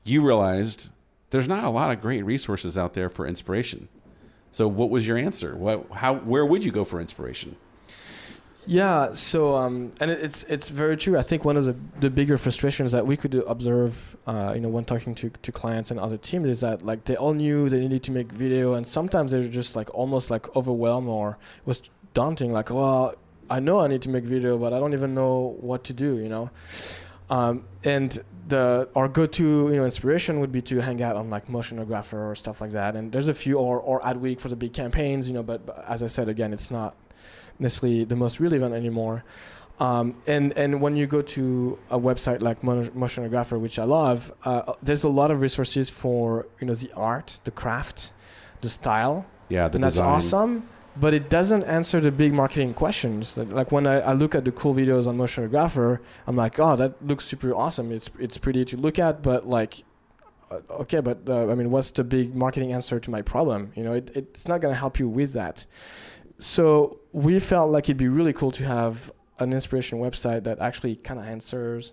you realized there's not a lot of great resources out there for inspiration. So what was your answer? Where would you go for inspiration? Yeah, so and it's very true. I think one of the bigger frustrations that we could observe, when talking to clients and other teams, is that like they all knew they needed to make video, and sometimes they're just like almost like overwhelmed, or it was daunting. Like, well, I know I need to make video, but I don't even know what to do, and our go-to inspiration would be to hang out on like Motionographer or stuff like that. And there's a few or Adweek for the big campaigns, but as I said, again, it's not necessarily the most relevant anymore. And when you go to a website like Motionographer, which I love, there's a lot of resources for, the art, the craft, the style. Yeah, the design. And that's awesome. But it doesn't answer the big marketing questions. Like when I look at the cool videos on Motionographer, I'm like, oh, that looks super awesome. It's pretty to look at, but like, okay, but what's the big marketing answer to my problem? It's not going to help you with that. So we felt like it'd be really cool to have an inspiration website that actually kind of answers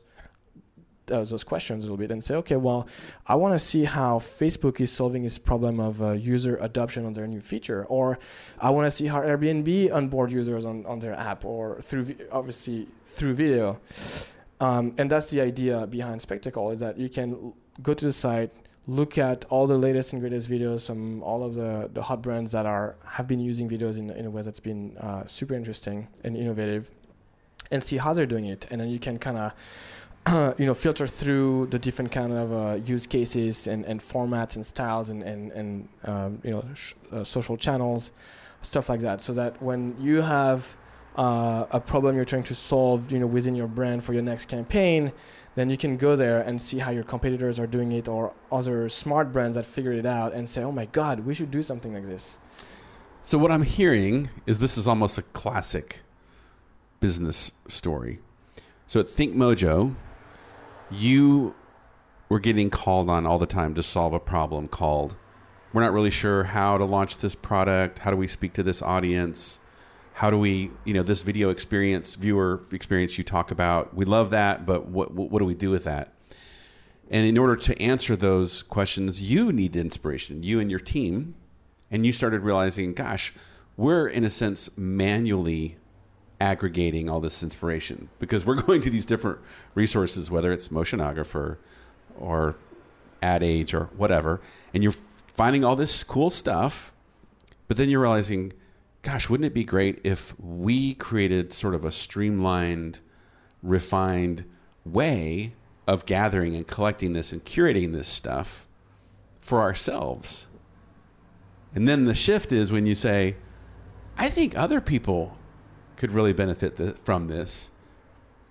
those questions a little bit and say, okay, well, I want to see how Facebook is solving its problem of user adoption on their new feature, or I want to see how Airbnb onboard users on their app, or through video. And that's the idea behind Spectacle, is that you can go to the site, look at all the latest and greatest videos from all of the hot brands that have been using videos in a way that's been super interesting and innovative, and see how they're doing it. And then you can kind of filter through the different kind of use cases and formats and styles and social channels, stuff like that. So that when you have a problem you're trying to solve, within your brand for your next campaign, then you can go there and see how your competitors are doing it, or other smart brands that figured it out, and say, oh my God, we should do something like this. So what I'm hearing is this is almost a classic business story. So at ThinkMojo, you were getting called on all the time to solve a problem called, we're not really sure how to launch this product. How do we speak to this audience? How do we, this video experience, viewer experience you talk about, we love that, but what do we do with that? And in order to answer those questions, you need inspiration, you and your team. And you started realizing, gosh, we're in a sense manually aggregating all this inspiration, because we're going to these different resources, whether it's Motionographer or Ad Age or whatever, and you're finding all this cool stuff, but then you're realizing, gosh, wouldn't it be great if we created sort of a streamlined, refined way of gathering and collecting this and curating this stuff for ourselves? And then the shift is when you say, I think other people could really benefit from this.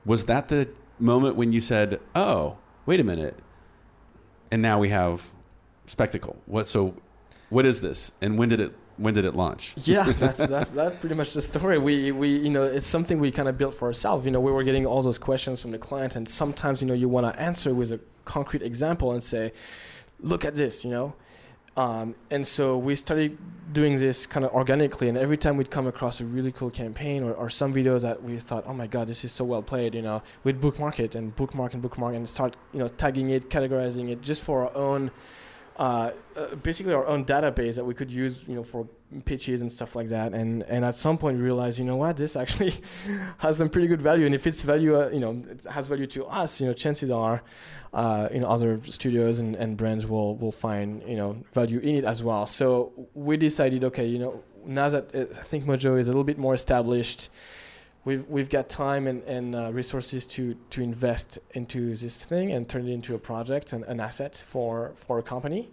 Was that the moment when you said, oh, wait a minute, and now we have Spectacle? What is this, and when did it launch? Yeah, that's pretty much the story. We it's something we kind of built for ourselves. We were getting all those questions from the client, and sometimes you want to answer with a concrete example and say, look at this, And so we started doing this kind of organically, and every time we'd come across a really cool campaign or some videos that we thought, oh my God, this is so well played, we'd bookmark it and bookmark and start, tagging it, categorizing it just for our own, basically our own database that we could use, for pitches and stuff like that. And at some point we realized, this actually has some pretty good value. And if it's value, it has value to us, chances are, other studios and brands will find, value in it as well. So we decided, okay, now that I think Mojo is a little bit more established, we've got time and resources to invest into this thing and turn it into a project and an asset for a company.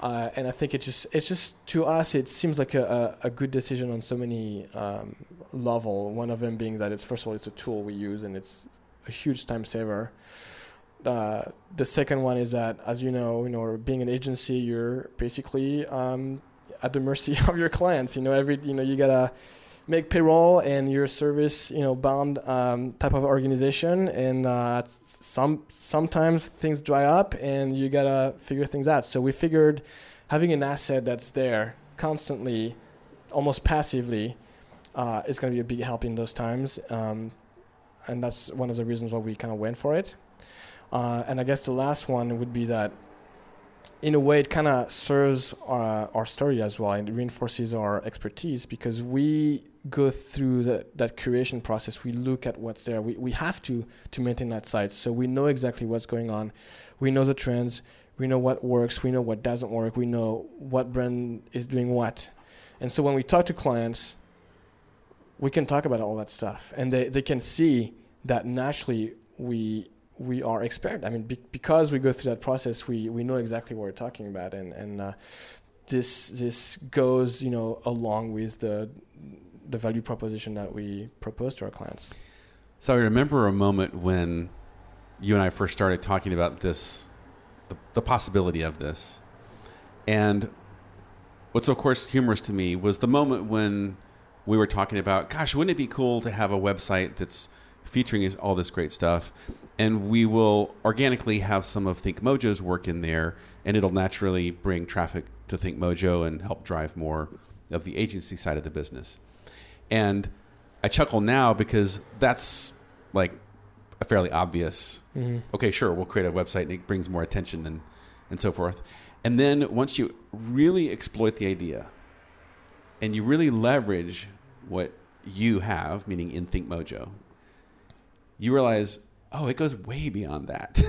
And I think it's just to us, it seems like a good decision on so many level. One of them being that it's, first of all, it's a tool we use and it's a huge time saver. The second one is that, as being an agency, you're basically at the mercy of your clients. You gotta make payroll, and your service, bound type of organization, and sometimes things dry up, and you gotta figure things out. So we figured having an asset that's there constantly, almost passively, is gonna be a big help in those times, and that's one of the reasons why we kind of went for it. And I guess the last one would be that in a way, it kind of serves our story as well, and reinforces our expertise, because we go through that curation process. We look at what's there. We have to maintain that site, so we know exactly what's going on. We know the trends. We know what works. We know what doesn't work. We know what brand is doing what. And so when we talk to clients, we can talk about all that stuff, and they can see that naturally we are expert. I mean, because we go through that process, we know exactly what we're talking about, and this goes, you know, along with the value proposition that we propose to our clients. So I remember a moment when you and I first started talking about this, the possibility of this, and what's of course humorous to me was the moment when we were talking about, gosh, wouldn't it be cool to have a website that's featuring all this great stuff, and we will organically have some of ThinkMojo's work in there, and it'll naturally bring traffic to ThinkMojo and help drive more of the agency side of the business. And I chuckle now because that's like a fairly obvious, okay, sure, we'll create a website and it brings more attention and so forth. And then once you really exploit the idea and you really leverage what you have, meaning in ThinkMojo, you realize, oh, it goes way beyond that.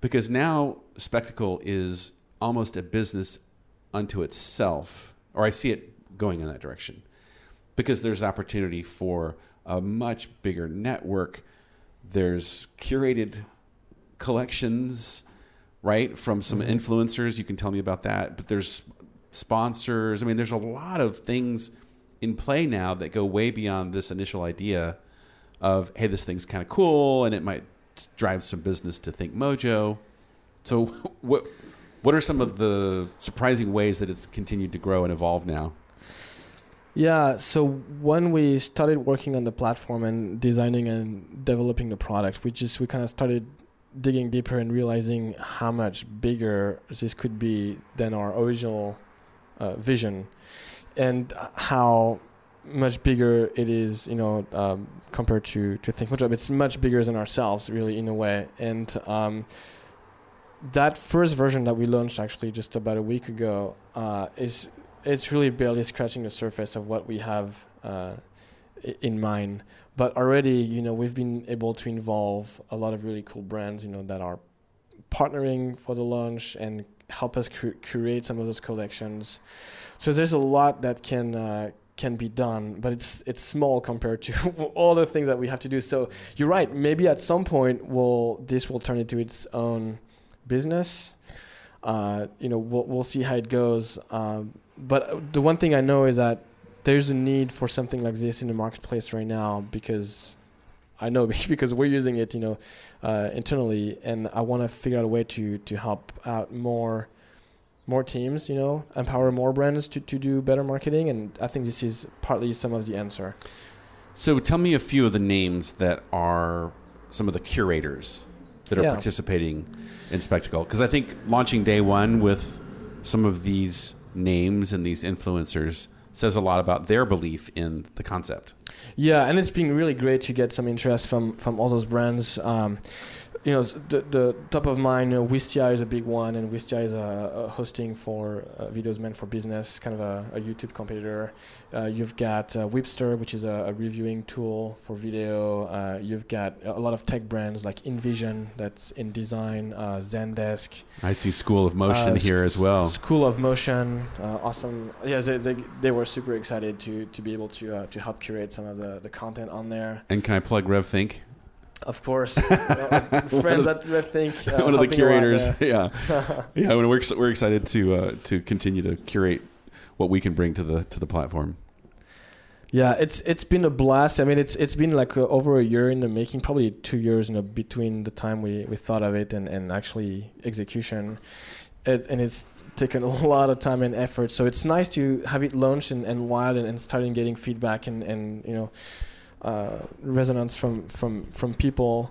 Because now Spectacle is almost a business unto itself, or I see it going in that direction, because there's opportunity for a much bigger network. There's curated collections, right, from some influencers. You can tell me about that. But there's sponsors. I mean, there's a lot of things in play now that go way beyond this initial idea of, hey, this thing's kind of cool and it might drive some business to ThinkMojo. So what are some of the surprising ways that it's continued to grow and evolve now? Yeah, so when we started working on the platform and designing and developing the product, we kind of started digging deeper and realizing how much bigger this could be than our original vision, and how much bigger it is, you know, compared to ThinkMojo. It's much bigger than ourselves, really, in a way. And that first version that we launched actually just about a week ago it's really barely scratching the surface of what we have in mind. But already, you know, we've been able to involve a lot of really cool brands, you know, that are partnering for the launch and help us curate some of those collections. So there's a lot that can be done, but it's small compared to all the things that we have to do. So you're right. Maybe at some point this will turn into its own business. You know, we'll see how it goes. But the one thing I know is that there's a need for something like this in the marketplace right now, because we're using it, you know, internally, and I want to figure out a way to help out more teams, you know, empower more brands to do better marketing. And I think this is partly some of the answer. So tell me a few of the names that are some of the curators that are participating in Spectacle. Because I think launching day one with some of these names and these influencers says a lot about their belief in the concept. Yeah, and it's been really great to get some interest from all those brands. You know, the top of mind, you know, Wistia is a big one, and Wistia is a hosting for videos meant for business, kind of a YouTube competitor. You've got Webster, which is a reviewing tool for video. You've got a lot of tech brands like InVision, that's in design, Zendesk. I see School of Motion here as well. School of Motion, awesome. Yeah, they were super excited to be able to help curate some of the content on there. And can I plug RevThink? Of course. Friends at RevThink. One of the curators. Yeah. We're excited to continue to curate what we can bring to the platform. Yeah, it's been a blast. I mean, it's been like over a year in the making, probably 2 years, you know, between the time we thought of it and actually execution. And it's taken a lot of time and effort. So it's nice to have it launched and wild and starting getting feedback and you know, resonance from people.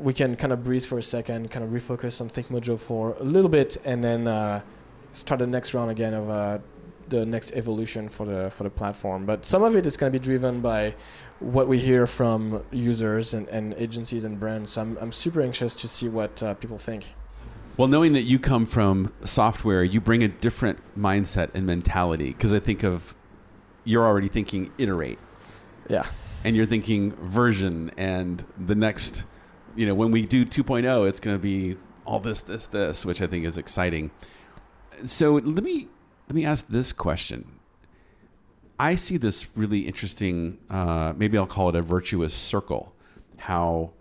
We can kind of breathe for a second, kind of refocus on ThinkMojo for a little bit, and then start the next round again of the next evolution for the platform. But some of it is going to be driven by what we hear from users and agencies and brands. So I'm super anxious to see what people think. Well, knowing that you come from software, you bring a different mindset and mentality, because I think of, you're already thinking iterate. Yeah. And you're thinking version and the next, you know, when we do 2.0, it's going to be all this, which I think is exciting. So let me ask this question. I see this really interesting, maybe I'll call it a virtuous circle, how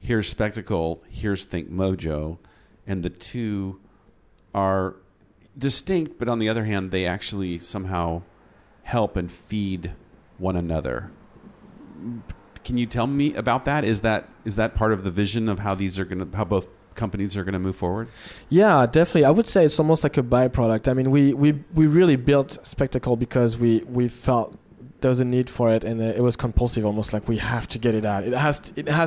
here's Spectacle, here's ThinkMojo, and the two are distinct, but on the other hand, they actually somehow help and feed one another. Can you tell me about that? Is that part of the vision of how these are going to, how both companies are going to move forward? Yeah, definitely. I would say it's almost like a byproduct. I mean, we really built Spectacle because we felt there was a need for it, and it was compulsive, almost like we have to get it out. It has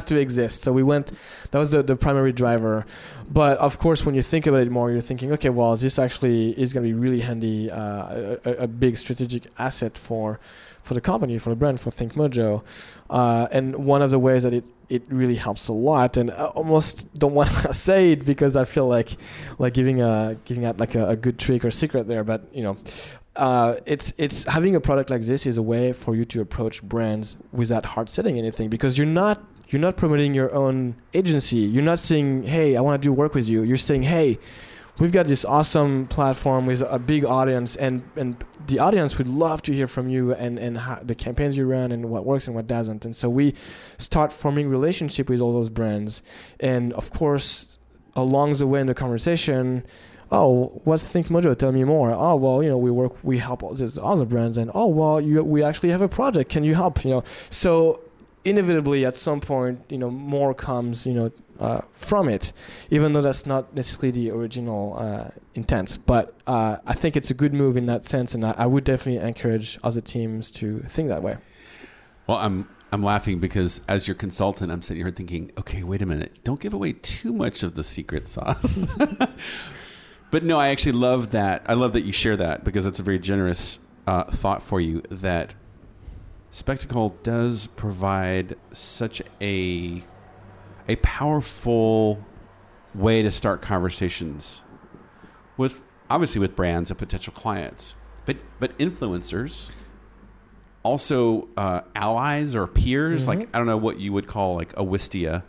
to exist. So we went. That was the primary driver. But of course, when you think about it more, you're thinking, okay, well, this actually is going to be really handy, a big strategic asset for the company, for the brand, for ThinkMojo. And one of the ways that it really helps a lot, and I almost don't want to say it because I feel like giving out like a good trick or secret there, but you know, it's having a product like this is a way for you to approach brands without hard selling anything, because you're not promoting your own agency. You're not saying, hey, I want to do work with you. You're saying, hey, we've got this awesome platform with a big audience, and the audience would love to hear from you and how the campaigns you run and what works and what doesn't. And so we start forming relationship with all those brands. And of course, along the way in the conversation, oh, what's ThinkMojo? Tell me more. Oh, well, you know, we help all these other brands, and oh, well, we actually have a project. Can you help? You know, so inevitably at some point, you know, more comes, you know, from it, even though that's not necessarily the original intent. But I think it's a good move in that sense, and I would definitely encourage other teams to think that way. Well, I'm laughing because as your consultant, I'm sitting here thinking, okay, wait a minute, don't give away too much of the secret sauce. But no, I actually love that. I love that you share that, because it's a very generous thought for you, that Spectacle does provide such a powerful way to start conversations with, obviously with brands and potential clients, but influencers, also allies or peers. Mm-hmm. Like, I don't know what you would call like a Wistia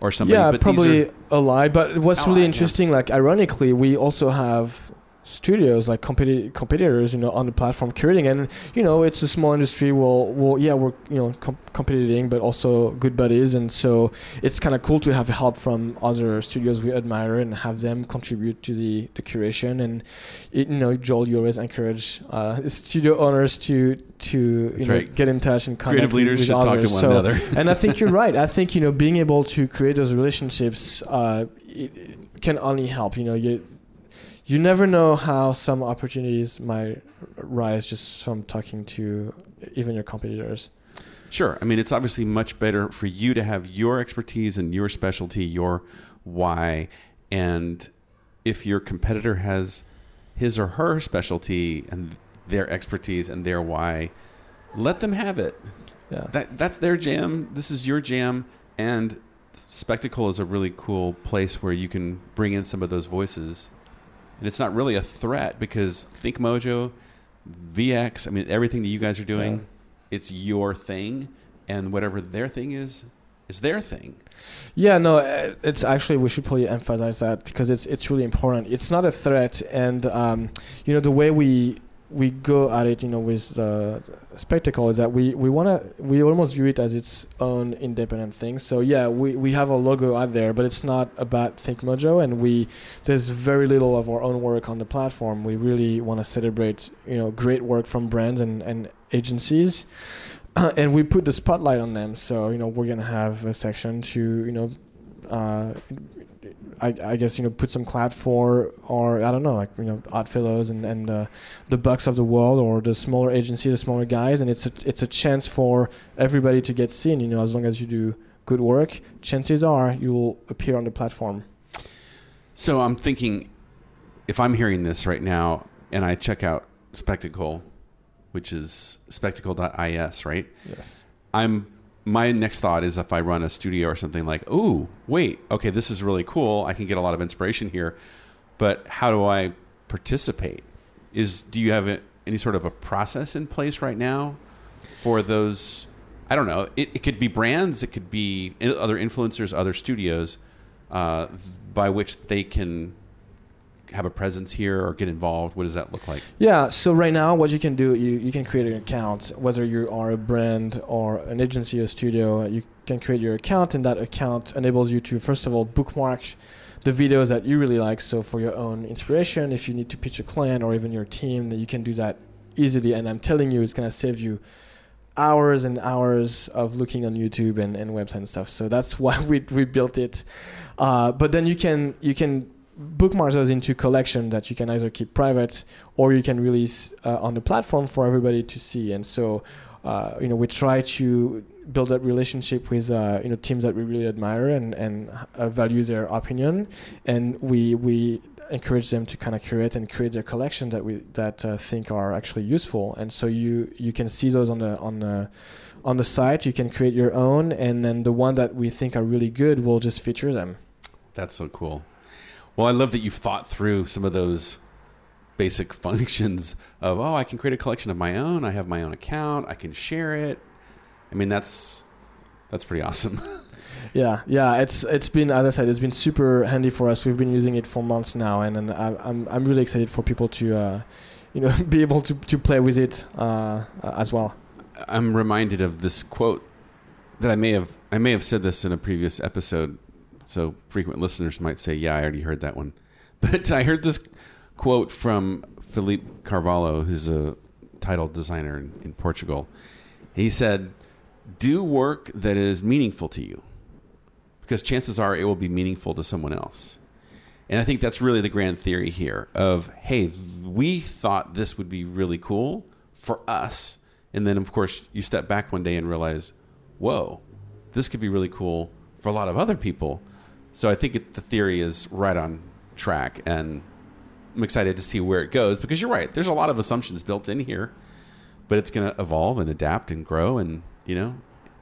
or somebody. Yeah, but probably these are ally. But what's really interesting, yeah, like ironically, we also have studios like competitors, you know, on the platform curating, and you know, it's a small industry. We're you know competing, but also good buddies, and so it's kind of cool to have help from other studios we admire and have them contribute to the curation. And it, you know, Joel, you always encourage studio owners to you That's know right. get in touch and connect with others. Talk to one another. And I think you're right. I think, you know, being able to create those relationships it can only help. You know, You never know how some opportunities might rise just from talking to even your competitors. Sure. I mean, it's obviously much better for you to have your expertise and your specialty, your why. And if your competitor has his or her specialty and their expertise and their why, let them have it. Yeah. That's their jam. This is your jam. And Spectacle is a really cool place where you can bring in some of those voices. And it's not really a threat, because ThinkMojo, VX, I mean, everything that you guys are doing, yeah, it's your thing. And whatever their thing is their thing. Yeah, no, it's actually, we should probably emphasize that, because it's really important. It's not a threat. And, you know, the way we go at it, you know, with the Spectacle is that we almost view it as its own independent thing. So yeah, we have a logo out there, but it's not about ThinkMojo, and there's very little of our own work on the platform. We really want to celebrate, you know, great work from brands and agencies, and we put the spotlight on them. So, you know, we're gonna have a section to, you know, I guess, you know, put some clout for, or I don't know, like, you know, Odd Fellows and the Bucks of the world, or the smaller agency, the smaller guys. And it's a chance for everybody to get seen, you know, as long as you do good work, chances are you will appear on the platform. So I'm thinking, if I'm hearing this right now and I check out Spectacle, which is spectacle.is, right? Yes. I'm my next thought is if I run a studio or something like, ooh, wait, okay, this is really cool. I can get a lot of inspiration here, but how do I participate? Do you have any sort of a process in place right now for those? I don't know. It could be brands. It could be other influencers, other studios by which they can have a presence here or get involved. What does that look like? Yeah. So right now, what you can do, you can create an account, whether you are a brand or an agency or studio, you can create your account, and that account enables you to, first of all, bookmark the videos that you really like. So for your own inspiration, if you need to pitch a client or even your team, you can do that easily. And I'm telling you, it's going to save you hours and hours of looking on YouTube and website and stuff. So that's why we built it. But then you can bookmark those into collection that you can either keep private or you can release on the platform for everybody to see. And so, we try to build that relationship with teams that we really admire and value their opinion, and we encourage them to kind of curate and create their collection that think are actually useful. And so you can see those on the site. You can create your own, and then the one that we think are really good, we'll just feature them. That's so cool. Well, I love that you've thought through some of those basic functions of, I can create a collection of my own. I have my own account. I can share it. I mean, that's pretty awesome. Yeah. It's been, as I said, it's been super handy for us. We've been using it for months now, and I'm really excited for people to, be able to play with it as well. I'm reminded of this quote that I may have said this in a previous episode. So frequent listeners might say, yeah, I already heard that one. But I heard this quote from Felipe Carvalho, who's a title designer in Portugal. He said, do work that is meaningful to you, because chances are it will be meaningful to someone else. And I think that's really the grand theory here of, hey, we thought this would be really cool for us. And then, of course, you step back one day and realize, whoa, this could be really cool for a lot of other people. So I think the theory is right on track, and I'm excited to see where it goes, because you're right. There's a lot of assumptions built in here, but it's going to evolve and adapt and grow, and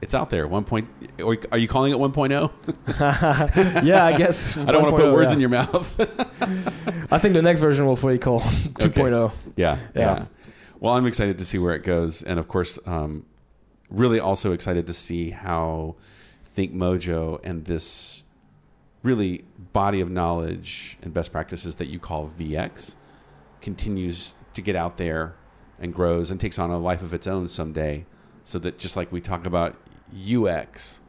it's out there. Or are you calling it 1.0? Yeah, I guess. I don't want to put words in your mouth. I think the next version will probably call 2.0. Yeah. Well, I'm excited to see where it goes, and of course, really also excited to see how ThinkMojo and this really body of knowledge and best practices that you call VX continues to get out there and grows and takes on a life of its own someday, so that just like we talk about UX,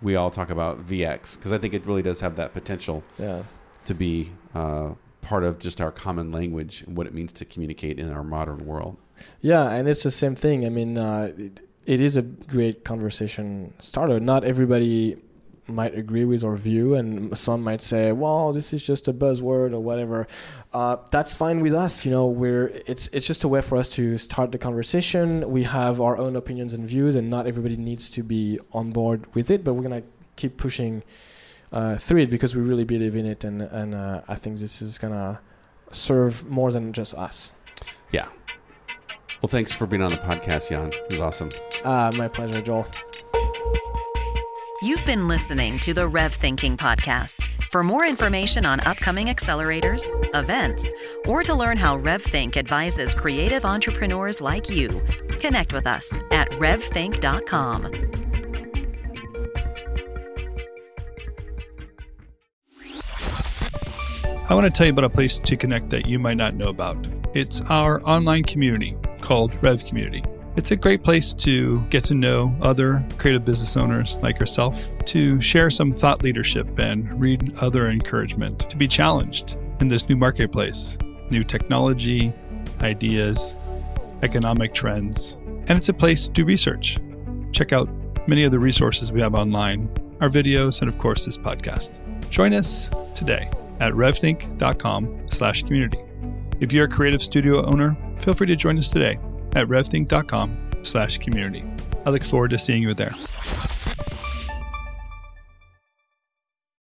we all talk about VX, because I think it really does have that potential to be part of just our common language and what it means to communicate in our modern world. Yeah, and it's the same thing. I mean, it is a great conversation starter. Not everybody might agree with or view, and some might say, well, this is just a buzzword or whatever. That's fine with us. It's just a way for us to start the conversation. We have our own opinions and views, and not everybody needs to be on board with it, but we're going to keep pushing through it because we really believe in it. And I think this is going to serve more than just us. Yeah. Well, thanks for being on the podcast, Yann. It was awesome. My pleasure, Joel. You've been listening to the RevThinking Podcast. For more information on upcoming accelerators, events, or to learn how RevThink advises creative entrepreneurs like you, connect with us at revthink.com. I want to tell you about a place to connect that you might not know about. It's our online community called Rev Community. It's a great place to get to know other creative business owners like yourself, to share some thought leadership and read other encouragement, to be challenged in this new marketplace, new technology, ideas, economic trends, and it's a place to research. Check out many of the resources we have online, our videos, and of course this podcast. Join us today at revthink.com/community. If you're a creative studio owner, feel free to join us today at revthink.com/community. I look forward to seeing you there.